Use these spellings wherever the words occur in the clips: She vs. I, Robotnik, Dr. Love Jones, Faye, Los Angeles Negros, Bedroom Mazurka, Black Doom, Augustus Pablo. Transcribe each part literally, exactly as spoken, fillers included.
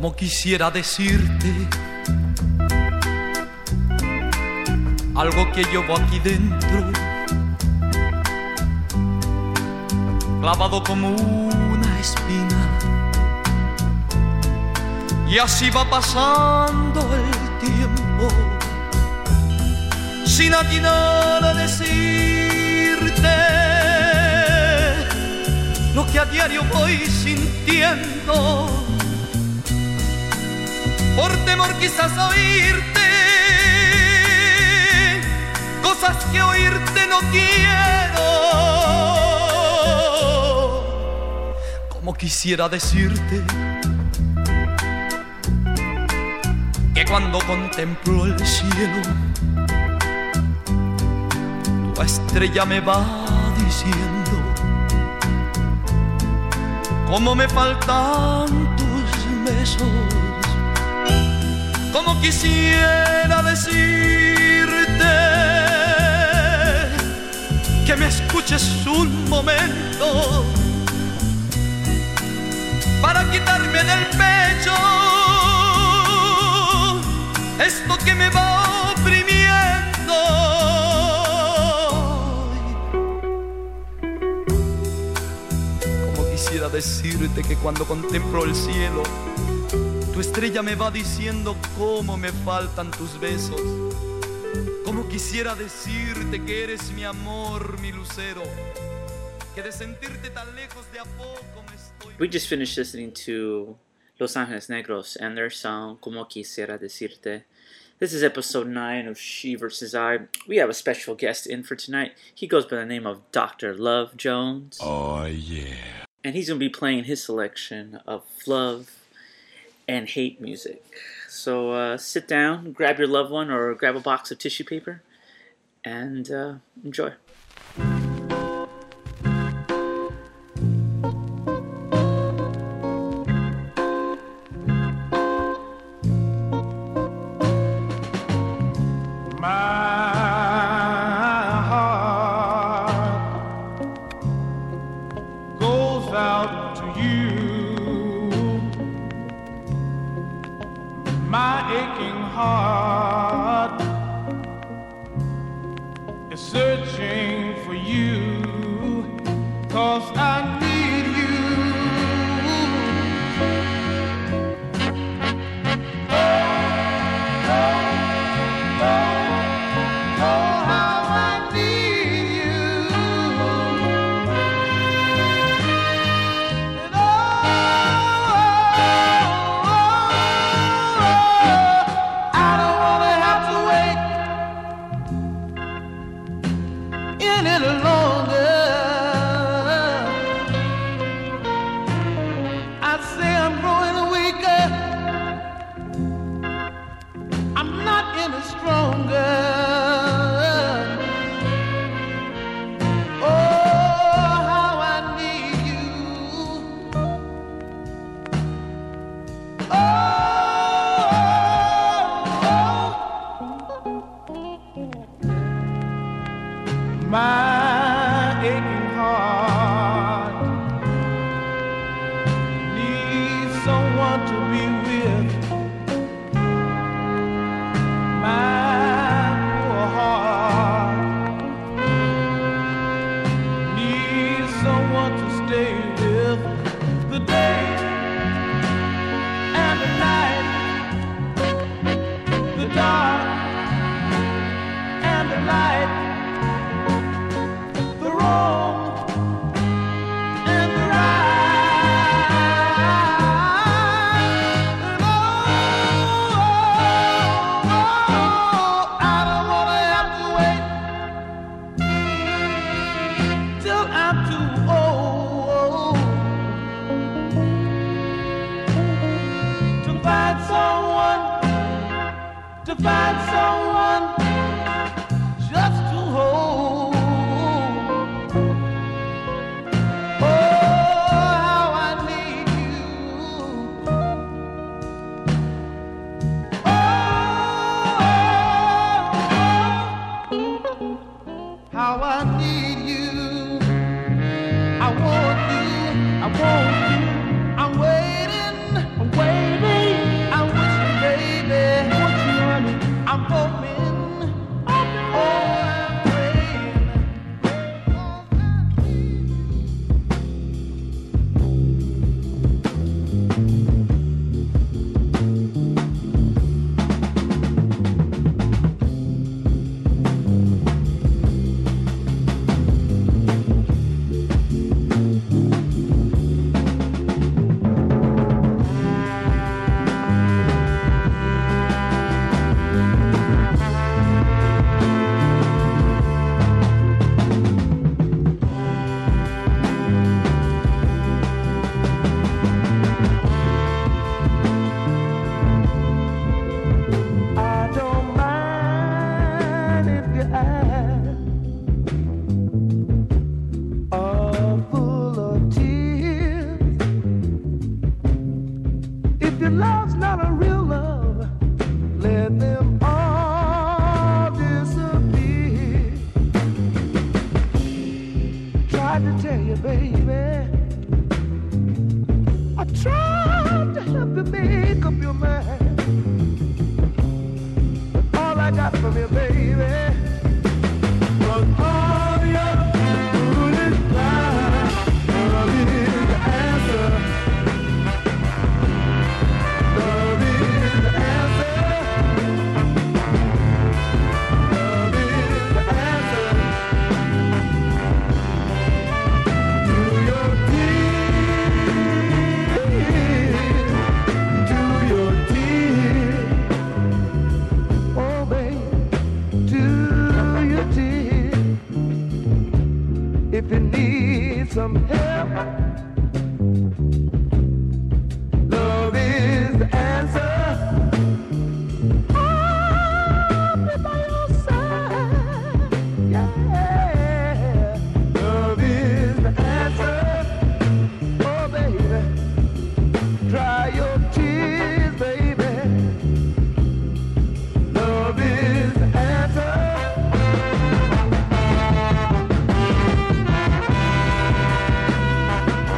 Como quisiera decirte algo que llevo aquí dentro, clavado como una espina. Y así va pasando el tiempo, sin atinar a decirte lo que a diario voy sintiendo, por temor quizás a oírte cosas que oírte no quiero. Como quisiera decirte que cuando contemplo el cielo, tu estrella me va diciendo cómo me faltan tus besos. Como quisiera decirte que me escuches un momento para quitarme del pecho esto que me va oprimiendo. Como quisiera decirte que cuando contemplo el cielo, tu estrella me va diciendo cómo me faltan tus besos. Cómo quisiera decirte que eres mi amor, mi lucero, que de sentirte tan lejos de a poco me estoy... We just finished listening to Los Angeles Negros and their song Como Quisiera Decirte. This is episode nine of She versus. I. We have a special guest in for tonight. He goes by the name of Doctor Love Jones. Oh yeah. And he's going to be playing his selection of love and hate music. So uh, sit down, grab your loved one, or grab a box of tissue paper, and uh, enjoy. I want you, I'm waiting, I'm waiting. your love's not a real love, let them all disappear. Tried to tell you, baby, I tried to help you make up your mind, but all I got from you, baby, was all your foolish lies. Love is the answer. If you need some help, love is the answer. I'll be by your side. Yeah, love is the answer. Oh, baby, dry your tears, baby. Love is the answer. Thank you.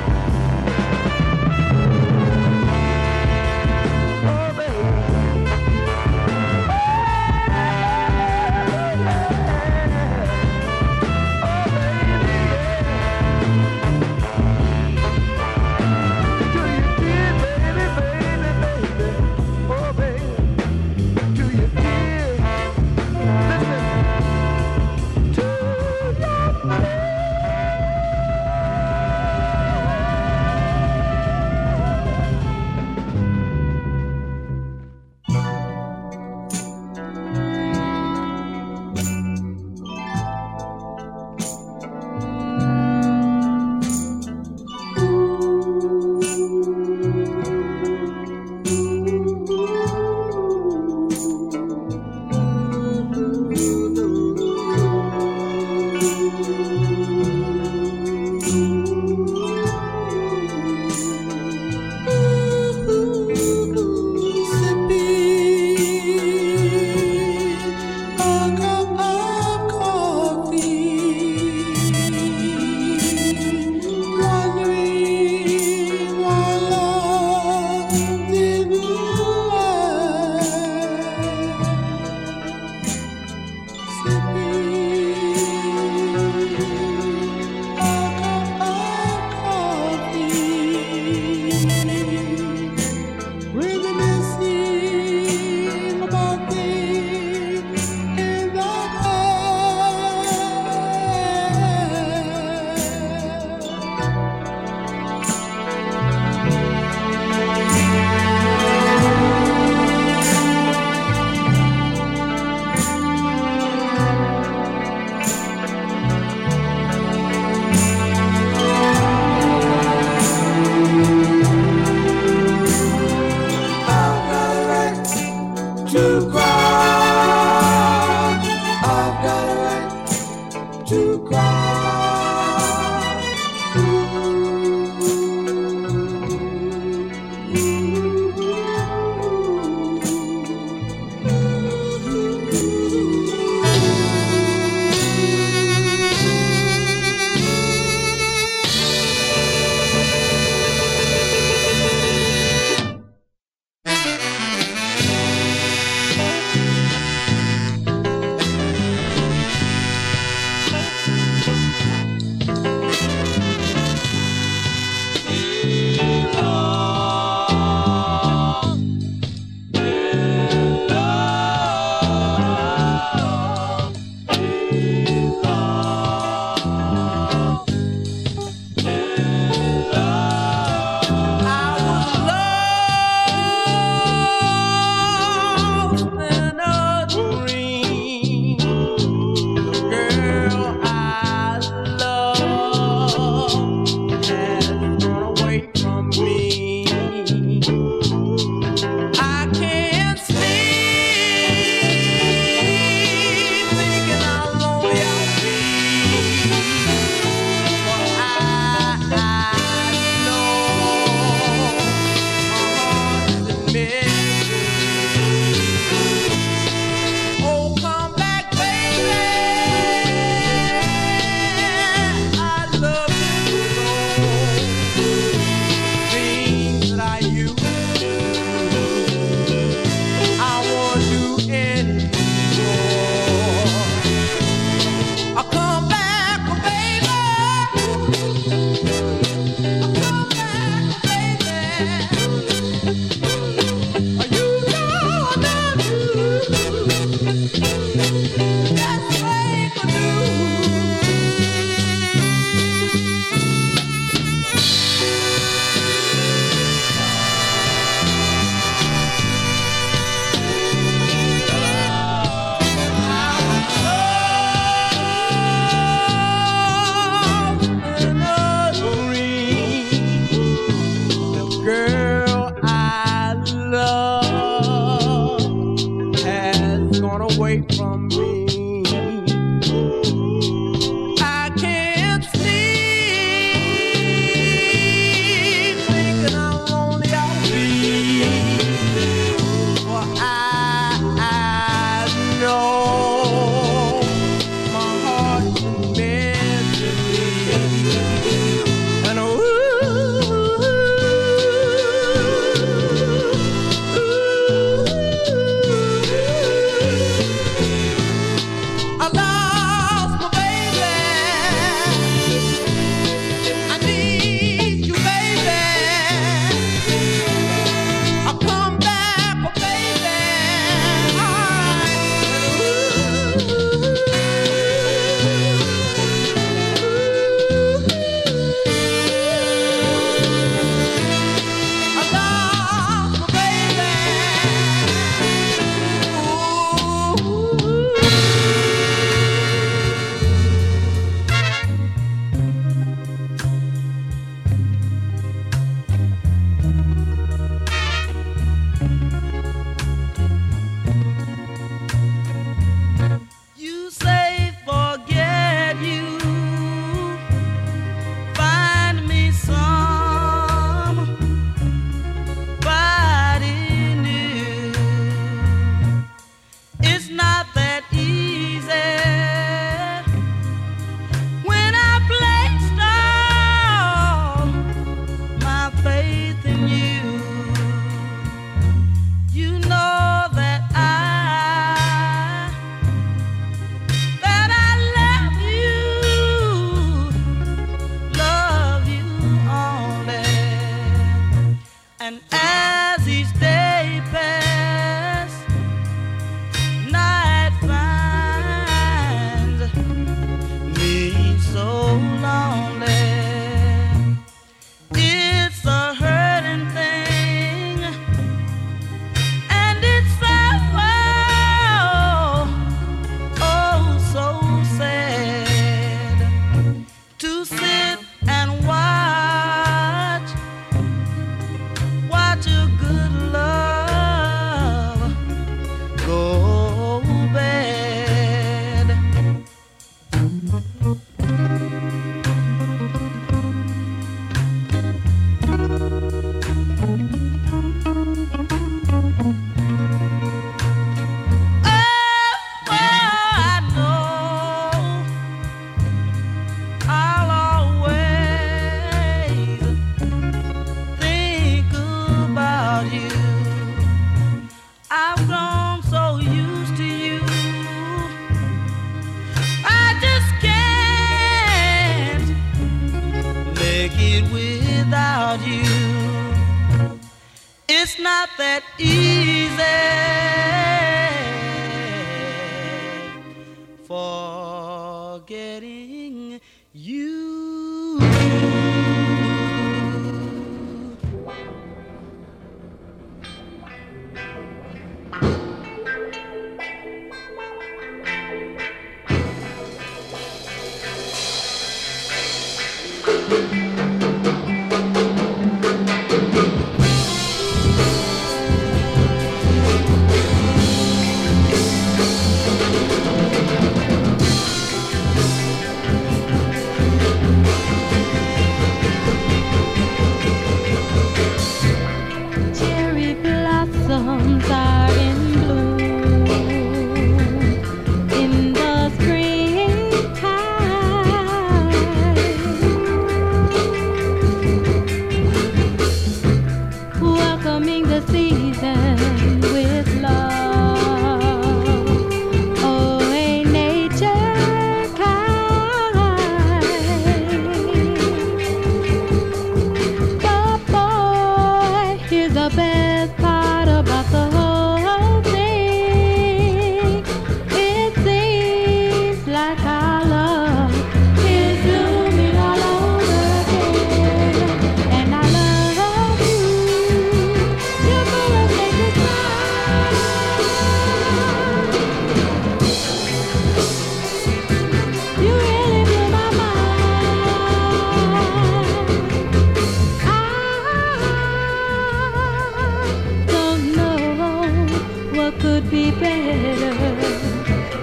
be better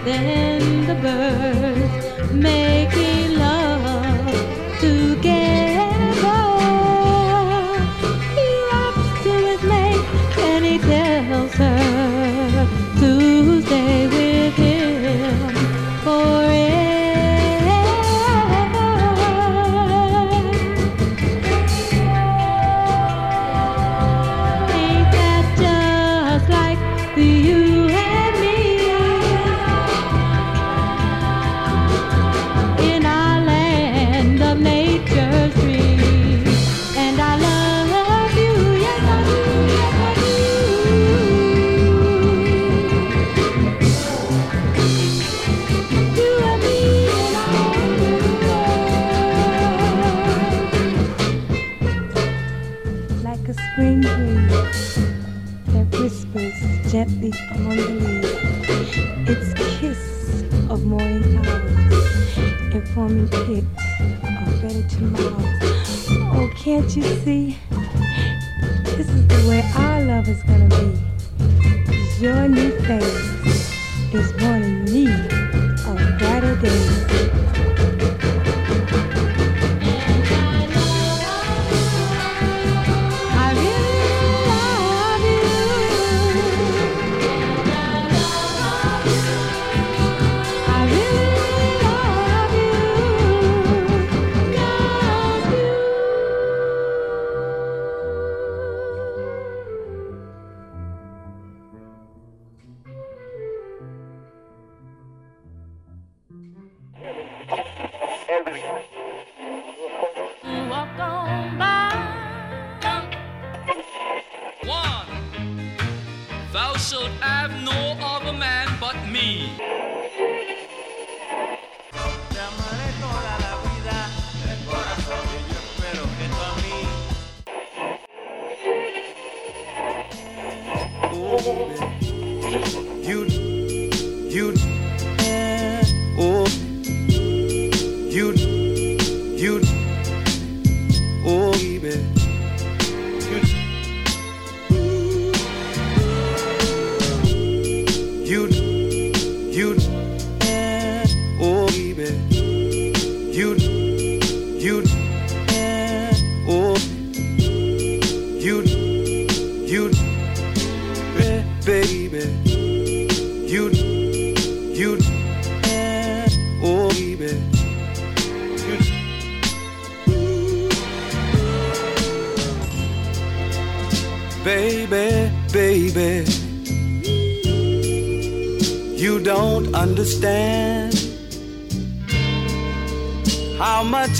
than the birds making love together. He rubs to his mate and he tells her to stay with him forever. Ain't that just like the you? Gently among the leaves, its kiss of morning hours, informing it of better tomorrow. Oh, can't you see? This is the way our love is gonna be. Your new face is warning me of brighter days.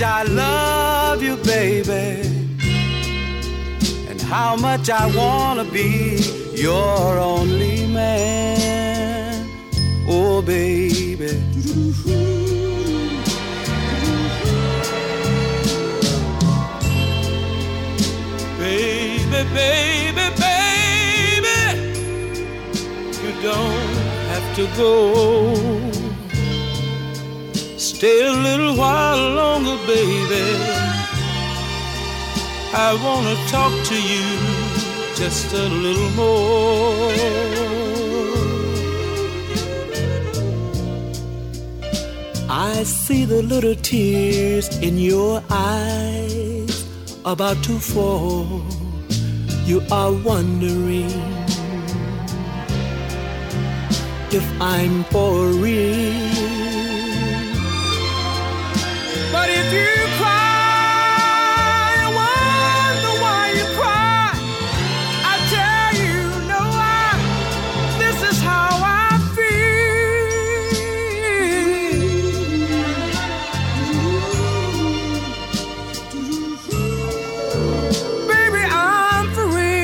I love you, baby, and how much I wanna be your only man. Oh, baby. Baby, baby, baby, you don't have to go. Stay a little while longer, baby. I wanna talk to you just a little more. I see the little tears in your eyes about to fall. You are wondering if I'm for real. But if you cry, I wonder why you cry. I tell you, no, I, this is how I feel. Baby, I'm for real.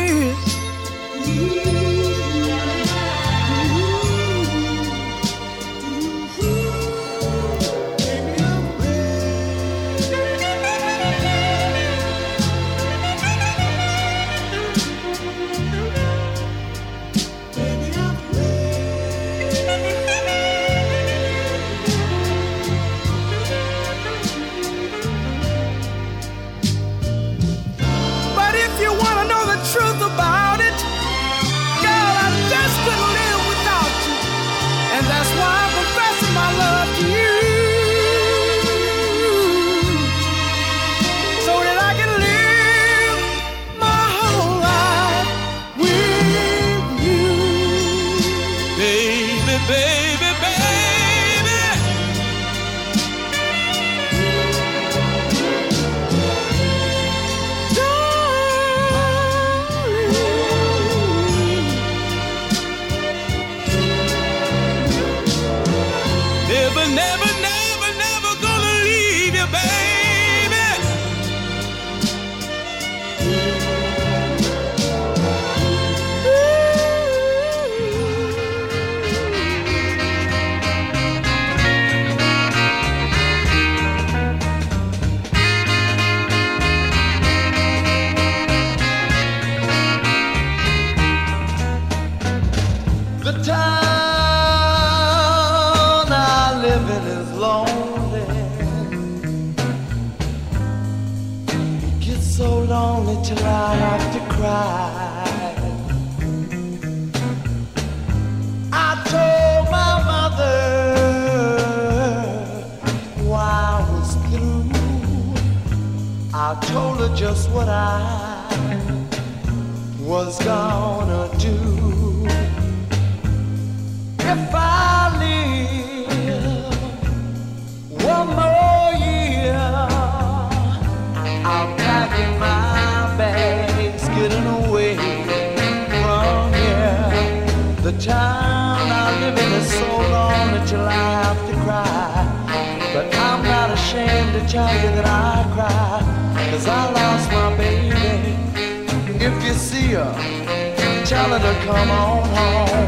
town I live in is lonely. It gets so lonely till I have to cry. I told my mother why I was through. I told her just what I was gonna do. If I live one more year, I'll pack in my bags, getting away from here. The town I live in is so lonely till I have to cry. But I'm not ashamed to tell you that I cry, 'cause I lost my baby. If you see her, tell her to come on home.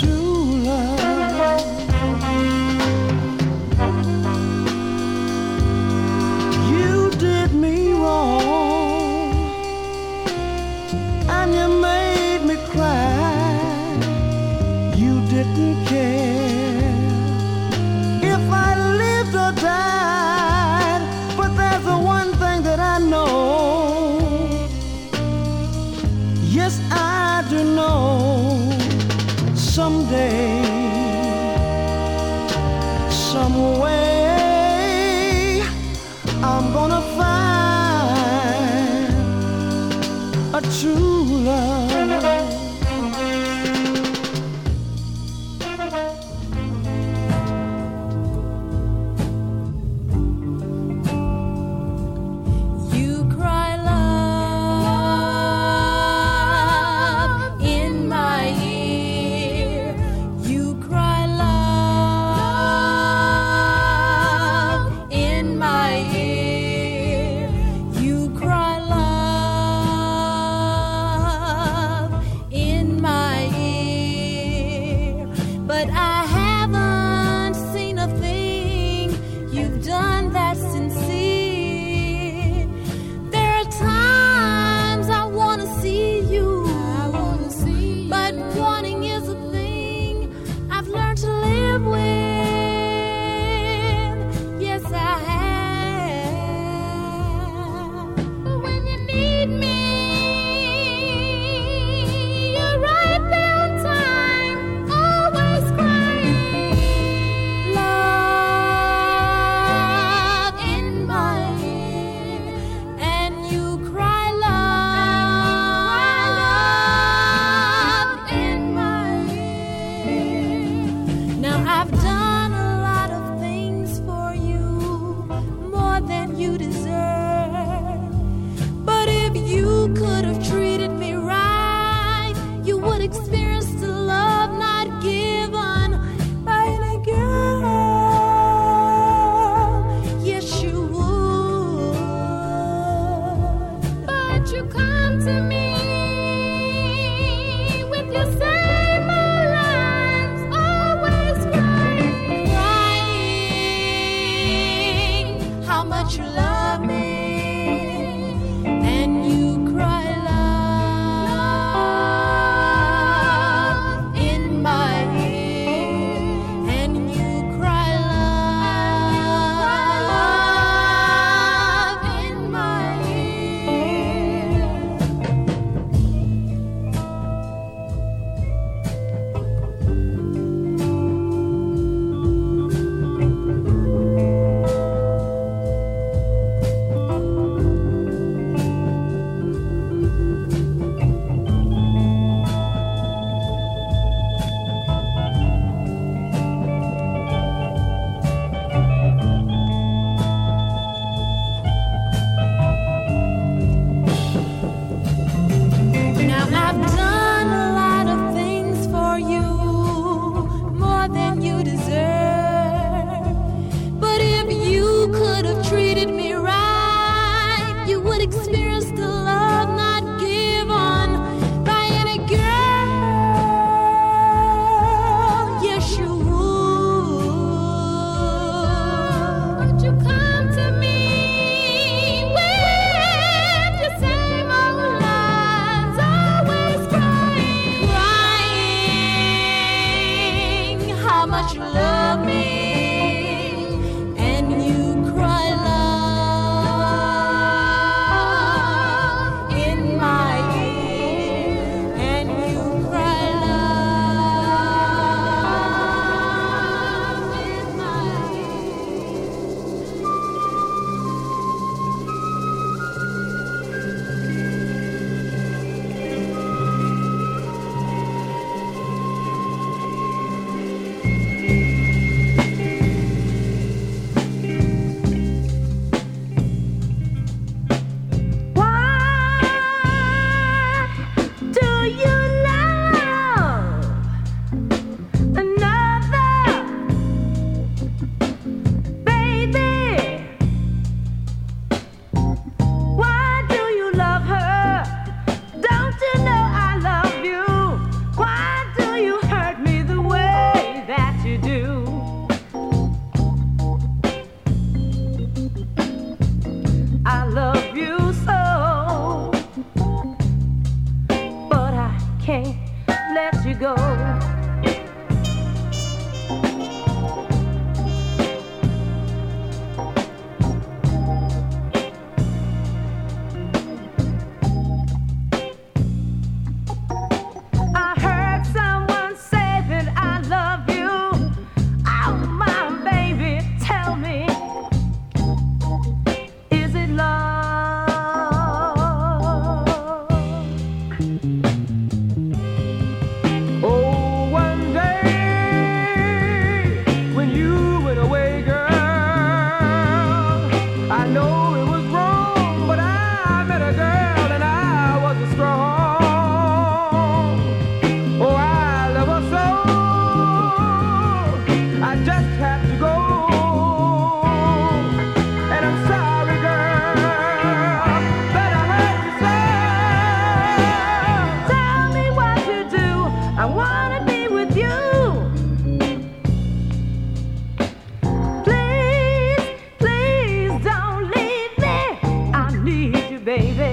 True. didn't care if I lived or died, but there's the one thing that I know. Yes, I do know. Someday, some way, I'm gonna find a true love. Let you go. wanna be with you. Please, please don't leave me. I need you, baby.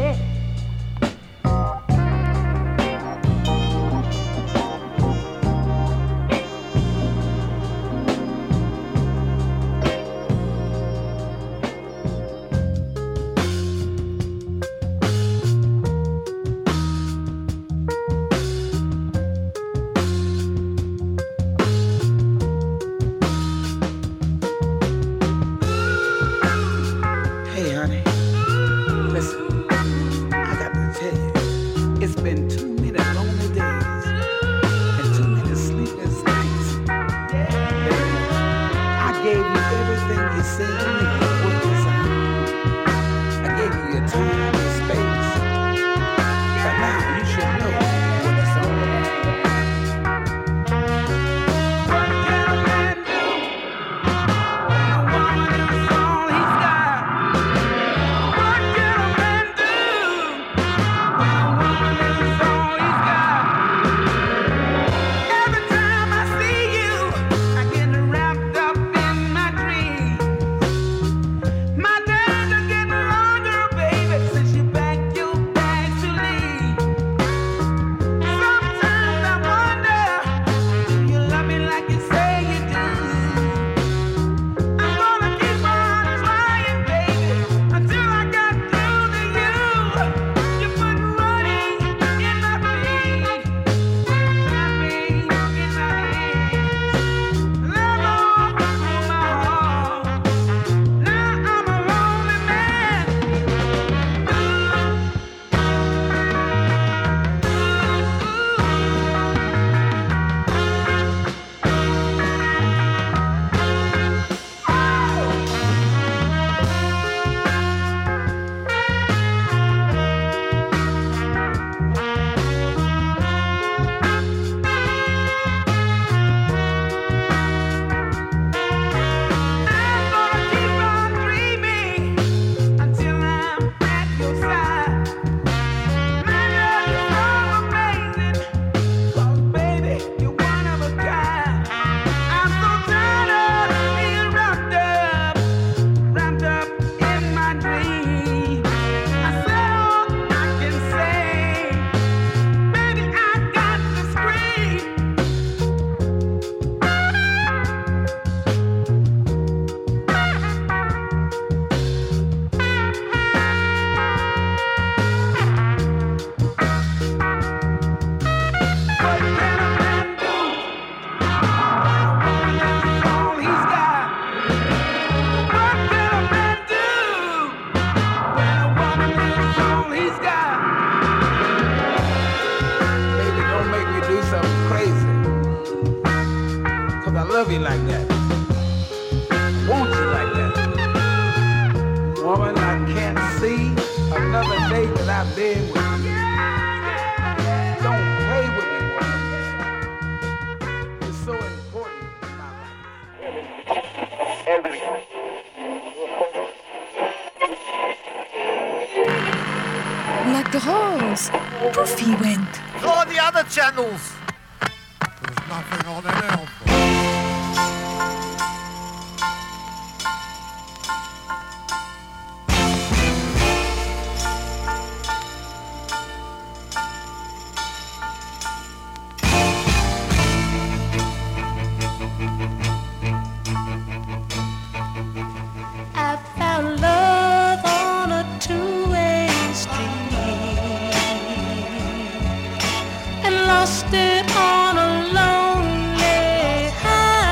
Lost it on a lonely high.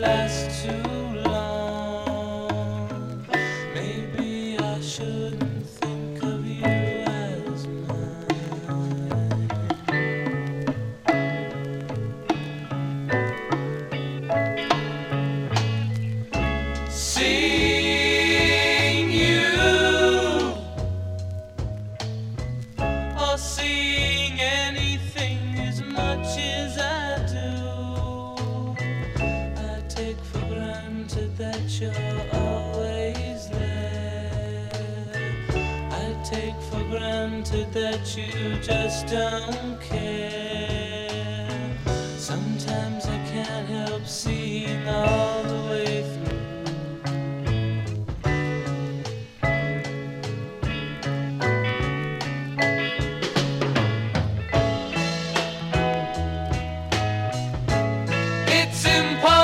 last too long. Maybe I shouldn't think of you as mine. Seeing you or seeing anything as much as I that you're always there. I take for granted that you just don't care. Sometimes I can't help seeing all the way through. It's impossible.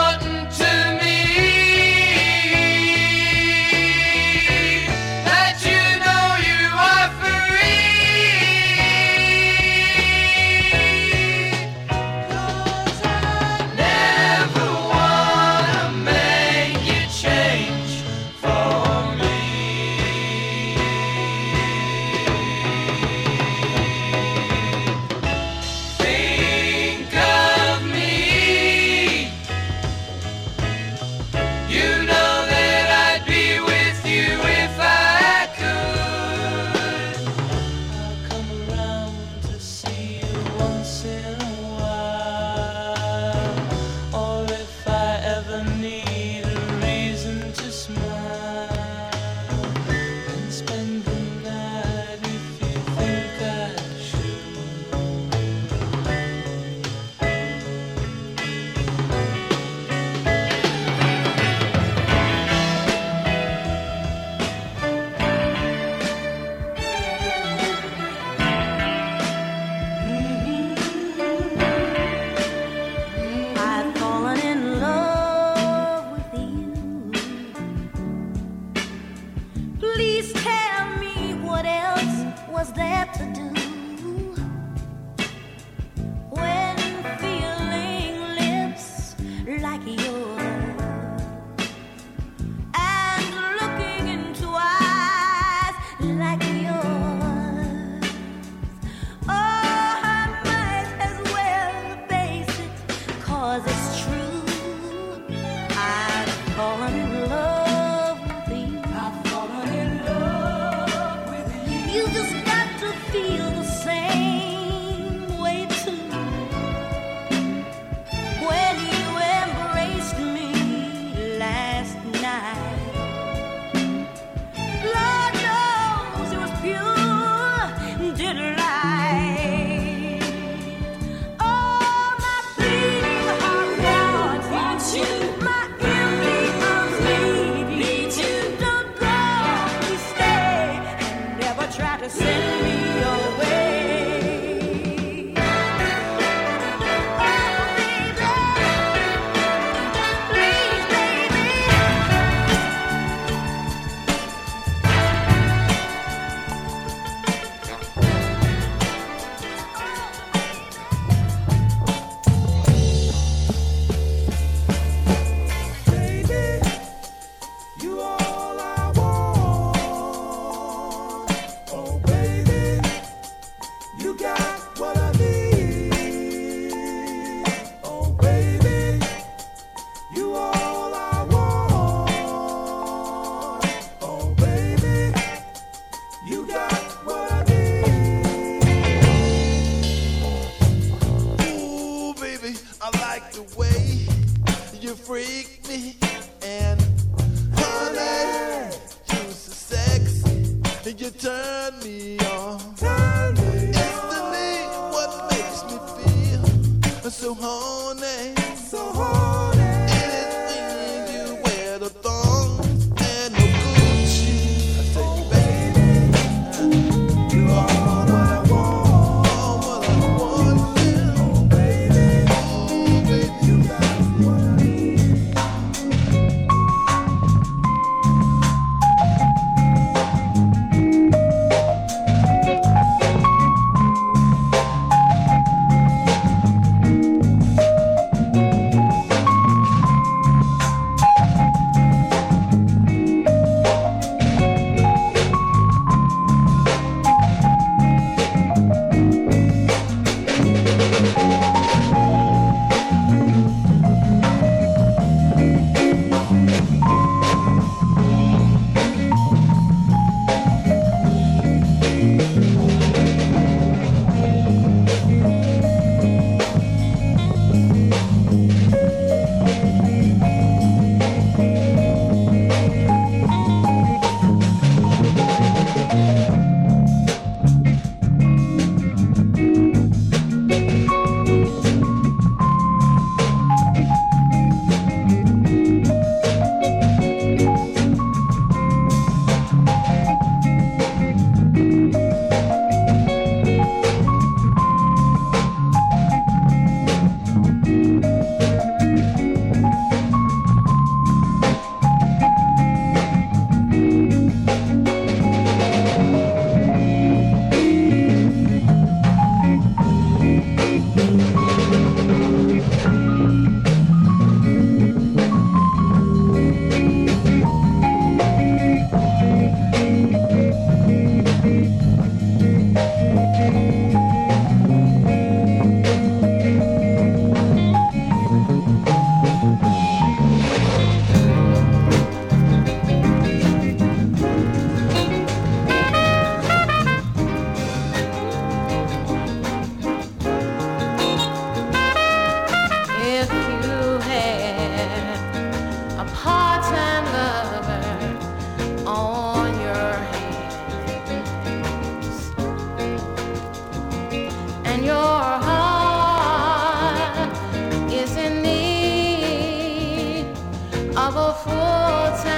of a full-time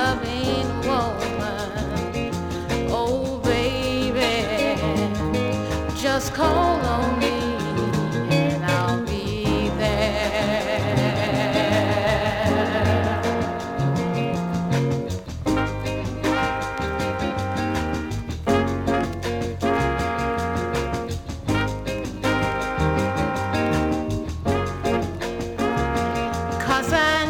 loving woman. Oh, baby, just call on me and I'll be there. 'Cause I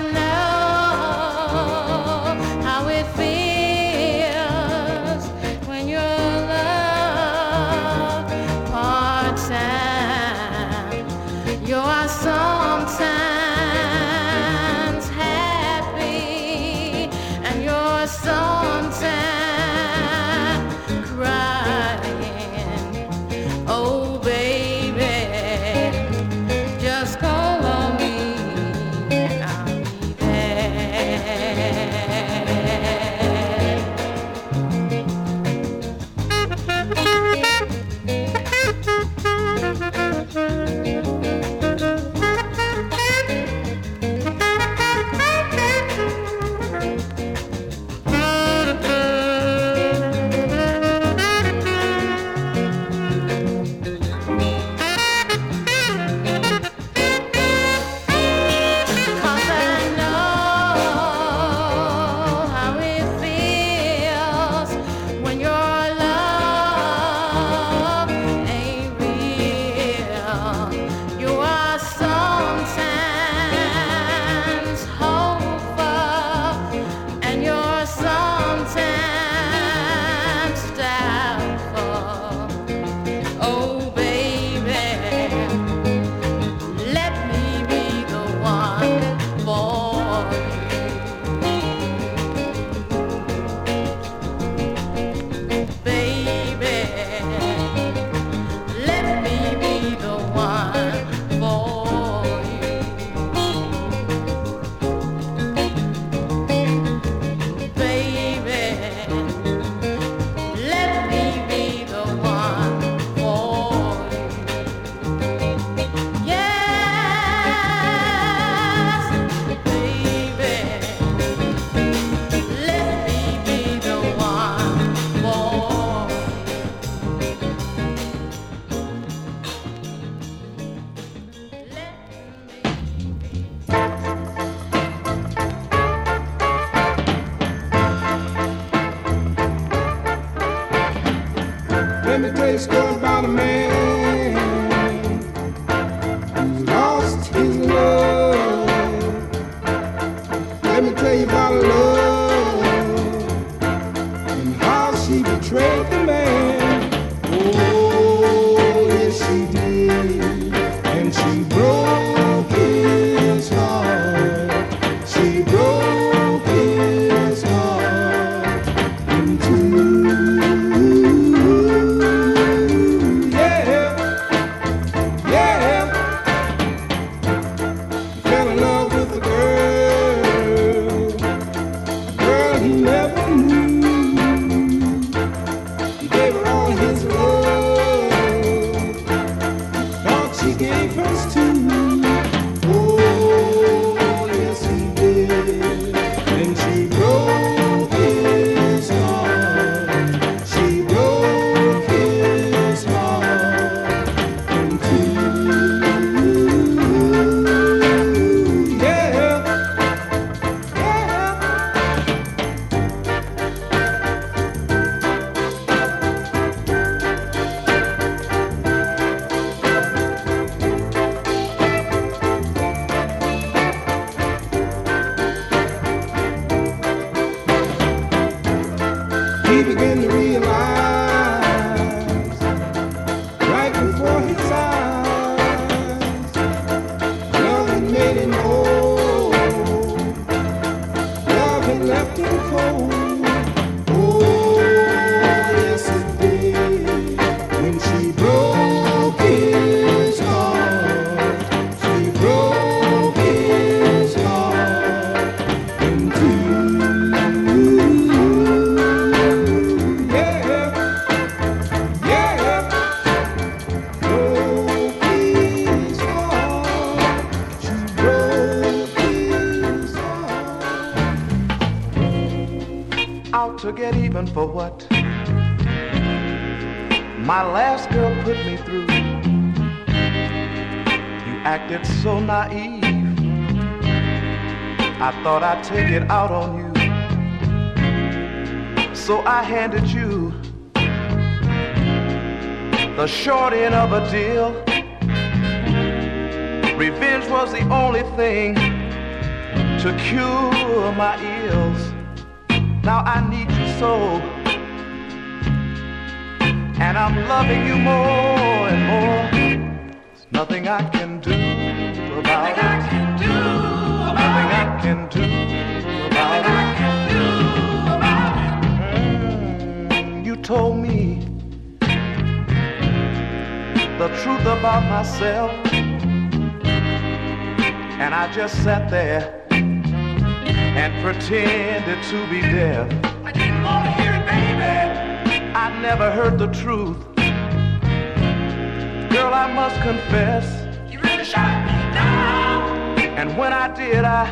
to get even for what my last girl put me through. You acted so naive, I thought I'd take it out on you, so I handed you the short end of a deal. Revenge was the only thing to cure my ills. Now I need you so, and I'm loving you more and more. There's nothing I can do about it. Nothing I can do about nothing it. I can do about nothing it. I can do about it. Mm, you told me the truth about myself, and I just sat there and pretended to be deaf. I didn't want to hear it, baby. I never heard the truth. Girl, I must confess, you really shot me down. And when I did, I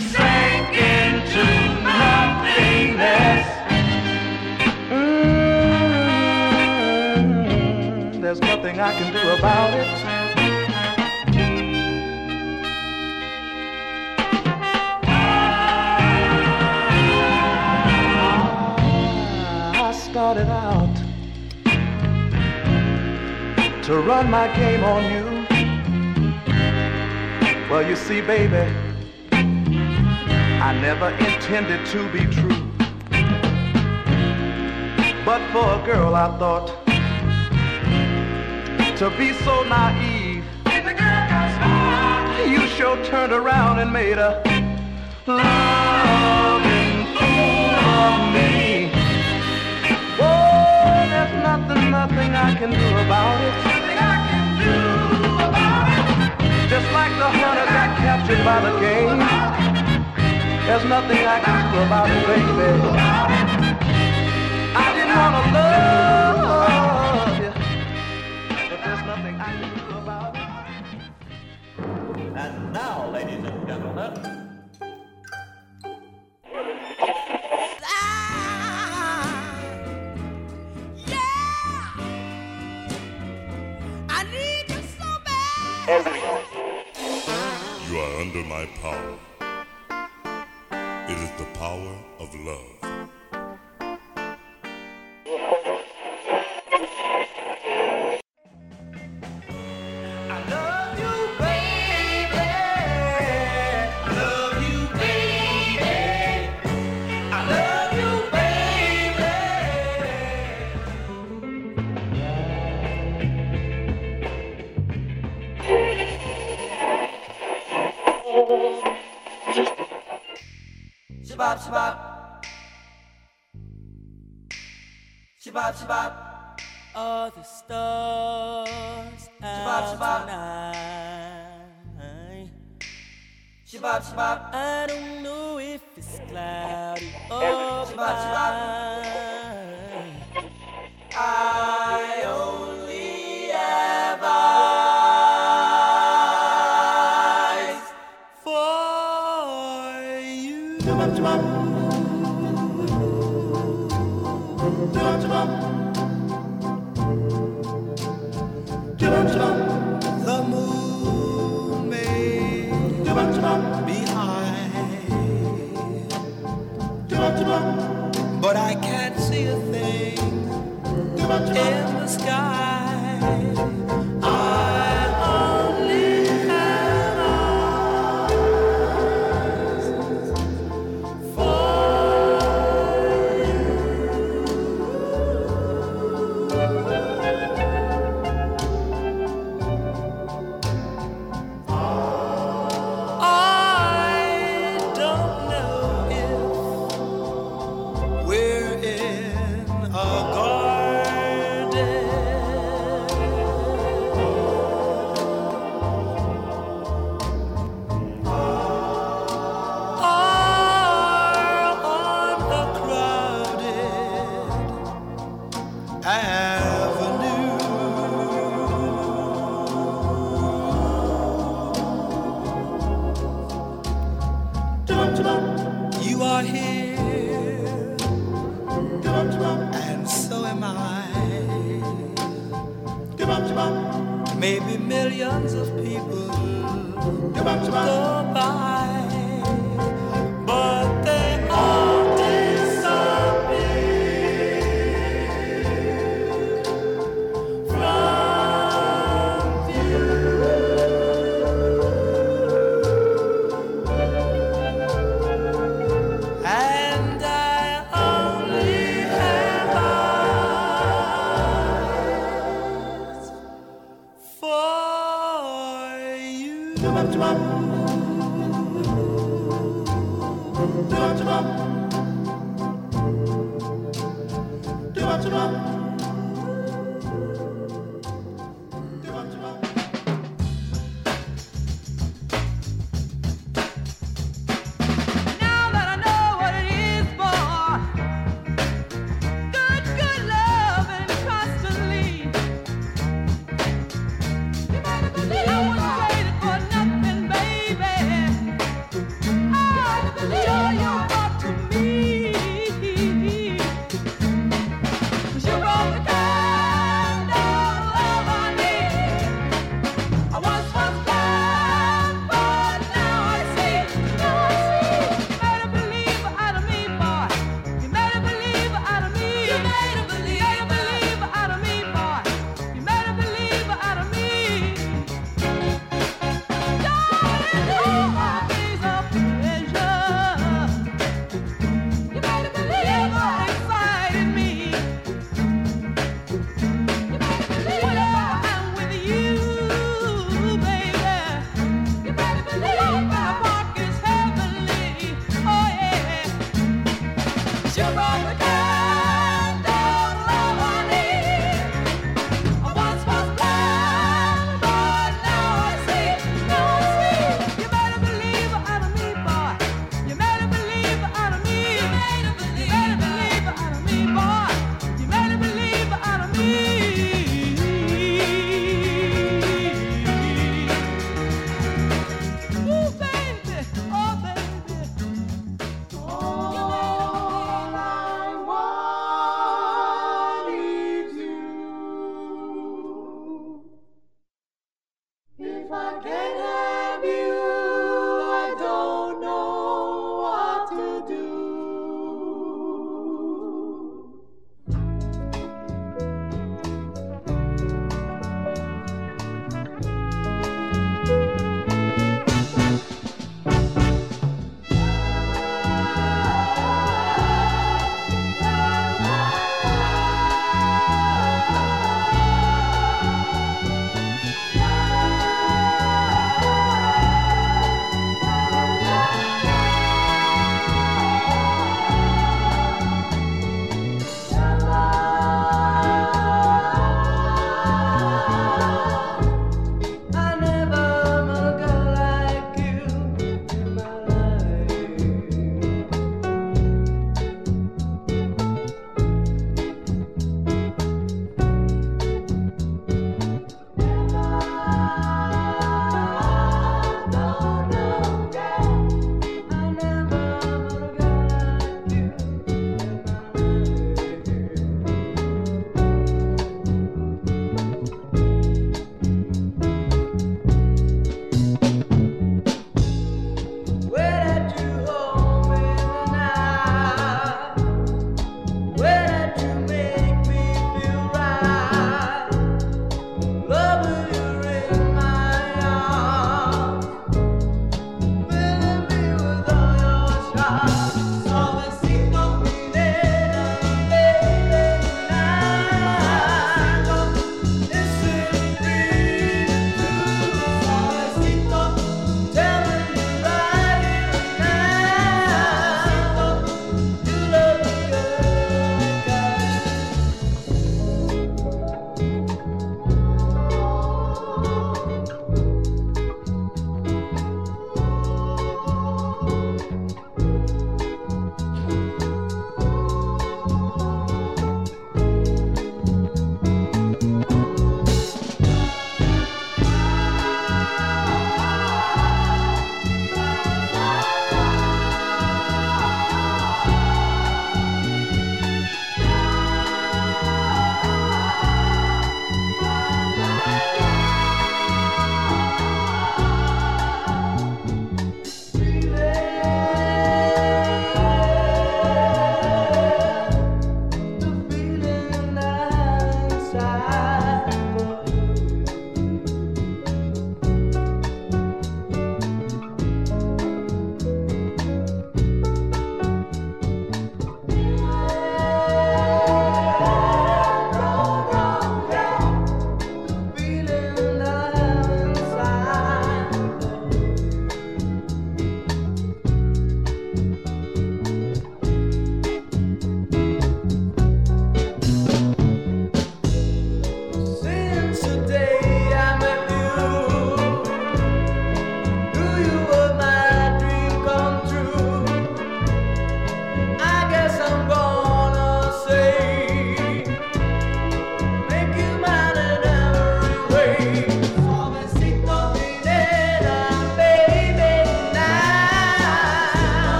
sank into nothingness. Mm-hmm. There's nothing I can do about it. I started out to run my game on you. Well, you see, baby, I never intended to be true, but for a girl I thought to be so naive. And the girl got smart. You sure turned around and made a loving fool of me. Nothing, nothing I can do about it. Nothing I can do about it. Just like the hunter got captured by the game, there's nothing I can do about it, baby. I didn't want to love you, but there's nothing I can do about it. And now, ladies and gentlemen, you are under my power. It is the power of love. Shabab, shabab. Shabab, shabab. All the stars shabab, out shabab. Tonight. Shabab, shabab. I don't know if it's cloudy or shabab, shabab. I only ever. The moon may be high, but I can't see a thing in the sky. I only have eyes for you. You are here To me.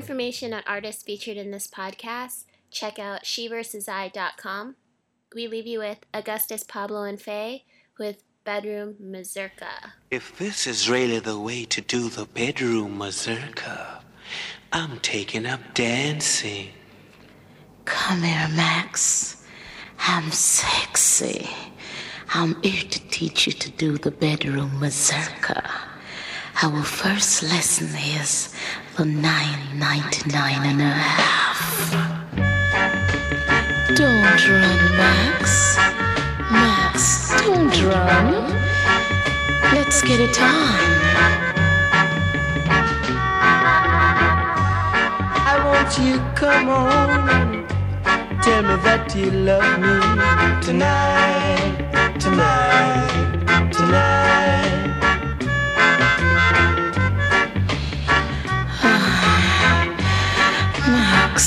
Information on artists featured in this podcast, check out she versus i dot com. We leave you with Augustus Pablo and Faye with Bedroom Mazurka. If this is really the way to do the bedroom mazurka, I'm taking up dancing. Come here, Max. I'm sexy. I'm here to teach you to do the bedroom mazurka. Our first lesson is the nine ninety-nine and a half. Don't run, Max. Max, don't run. Let's get it on. I want you, come on. Tell me that you love me tonight, tonight, tonight. I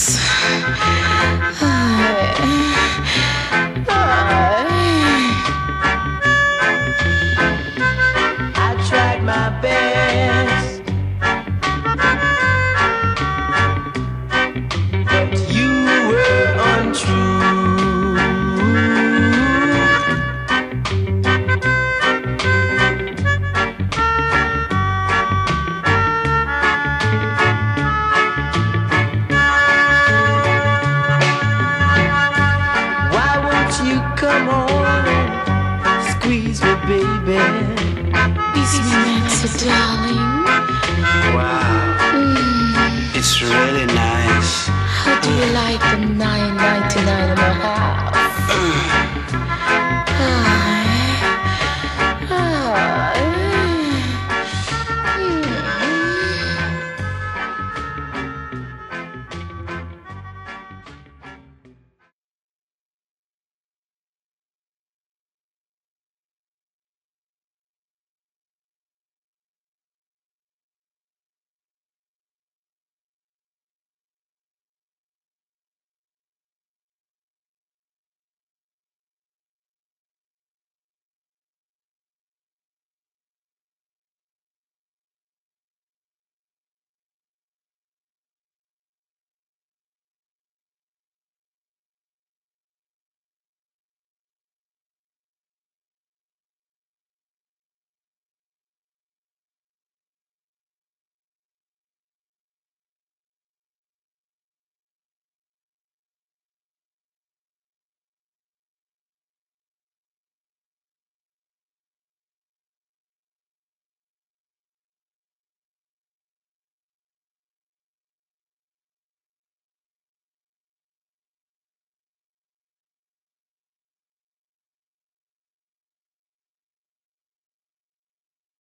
tried my best, but you were untrue. darling. Wow. Mm. It's really nice.